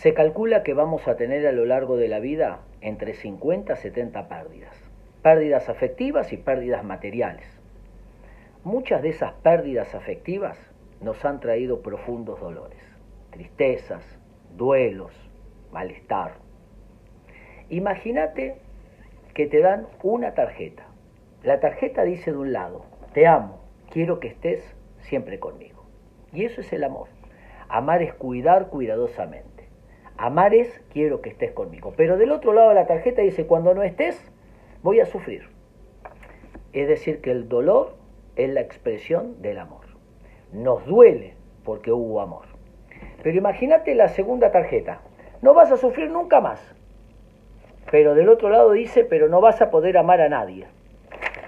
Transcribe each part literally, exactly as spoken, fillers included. Se calcula que vamos a tener a lo largo de la vida entre cincuenta a setenta pérdidas. Pérdidas afectivas y pérdidas materiales. Muchas de esas pérdidas afectivas nos han traído profundos dolores, tristezas, duelos, malestar. Imagínate que te dan una tarjeta. La tarjeta dice de un lado, te amo, quiero que estés siempre conmigo. Y eso es el amor. Amar es cuidar cuidadosamente. Amar es, quiero que estés conmigo. Pero del otro lado de la tarjeta dice, cuando no estés, voy a sufrir. Es decir, que el dolor es la expresión del amor. Nos duele porque hubo amor. Pero imagínate la segunda tarjeta. No vas a sufrir nunca más. Pero del otro lado dice, pero no vas a poder amar a nadie.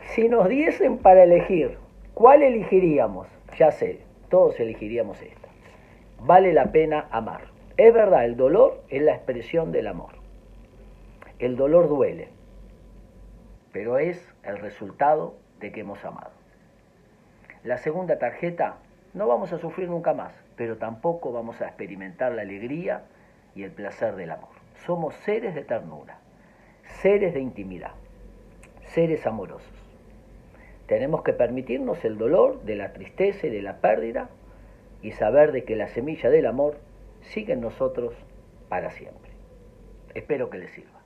Si nos diesen para elegir, ¿cuál elegiríamos? Ya sé, todos elegiríamos esta. Vale la pena amar. Es verdad, el dolor es la expresión del amor. El dolor duele, pero es el resultado de que hemos amado. La segunda tarjeta, no vamos a sufrir nunca más, pero tampoco vamos a experimentar la alegría y el placer del amor. Somos seres de ternura, seres de intimidad, seres amorosos. Tenemos que permitirnos el dolor de la tristeza y de la pérdida y saber de que la semilla del amor sigue en nosotros para siempre. Espero que les sirva.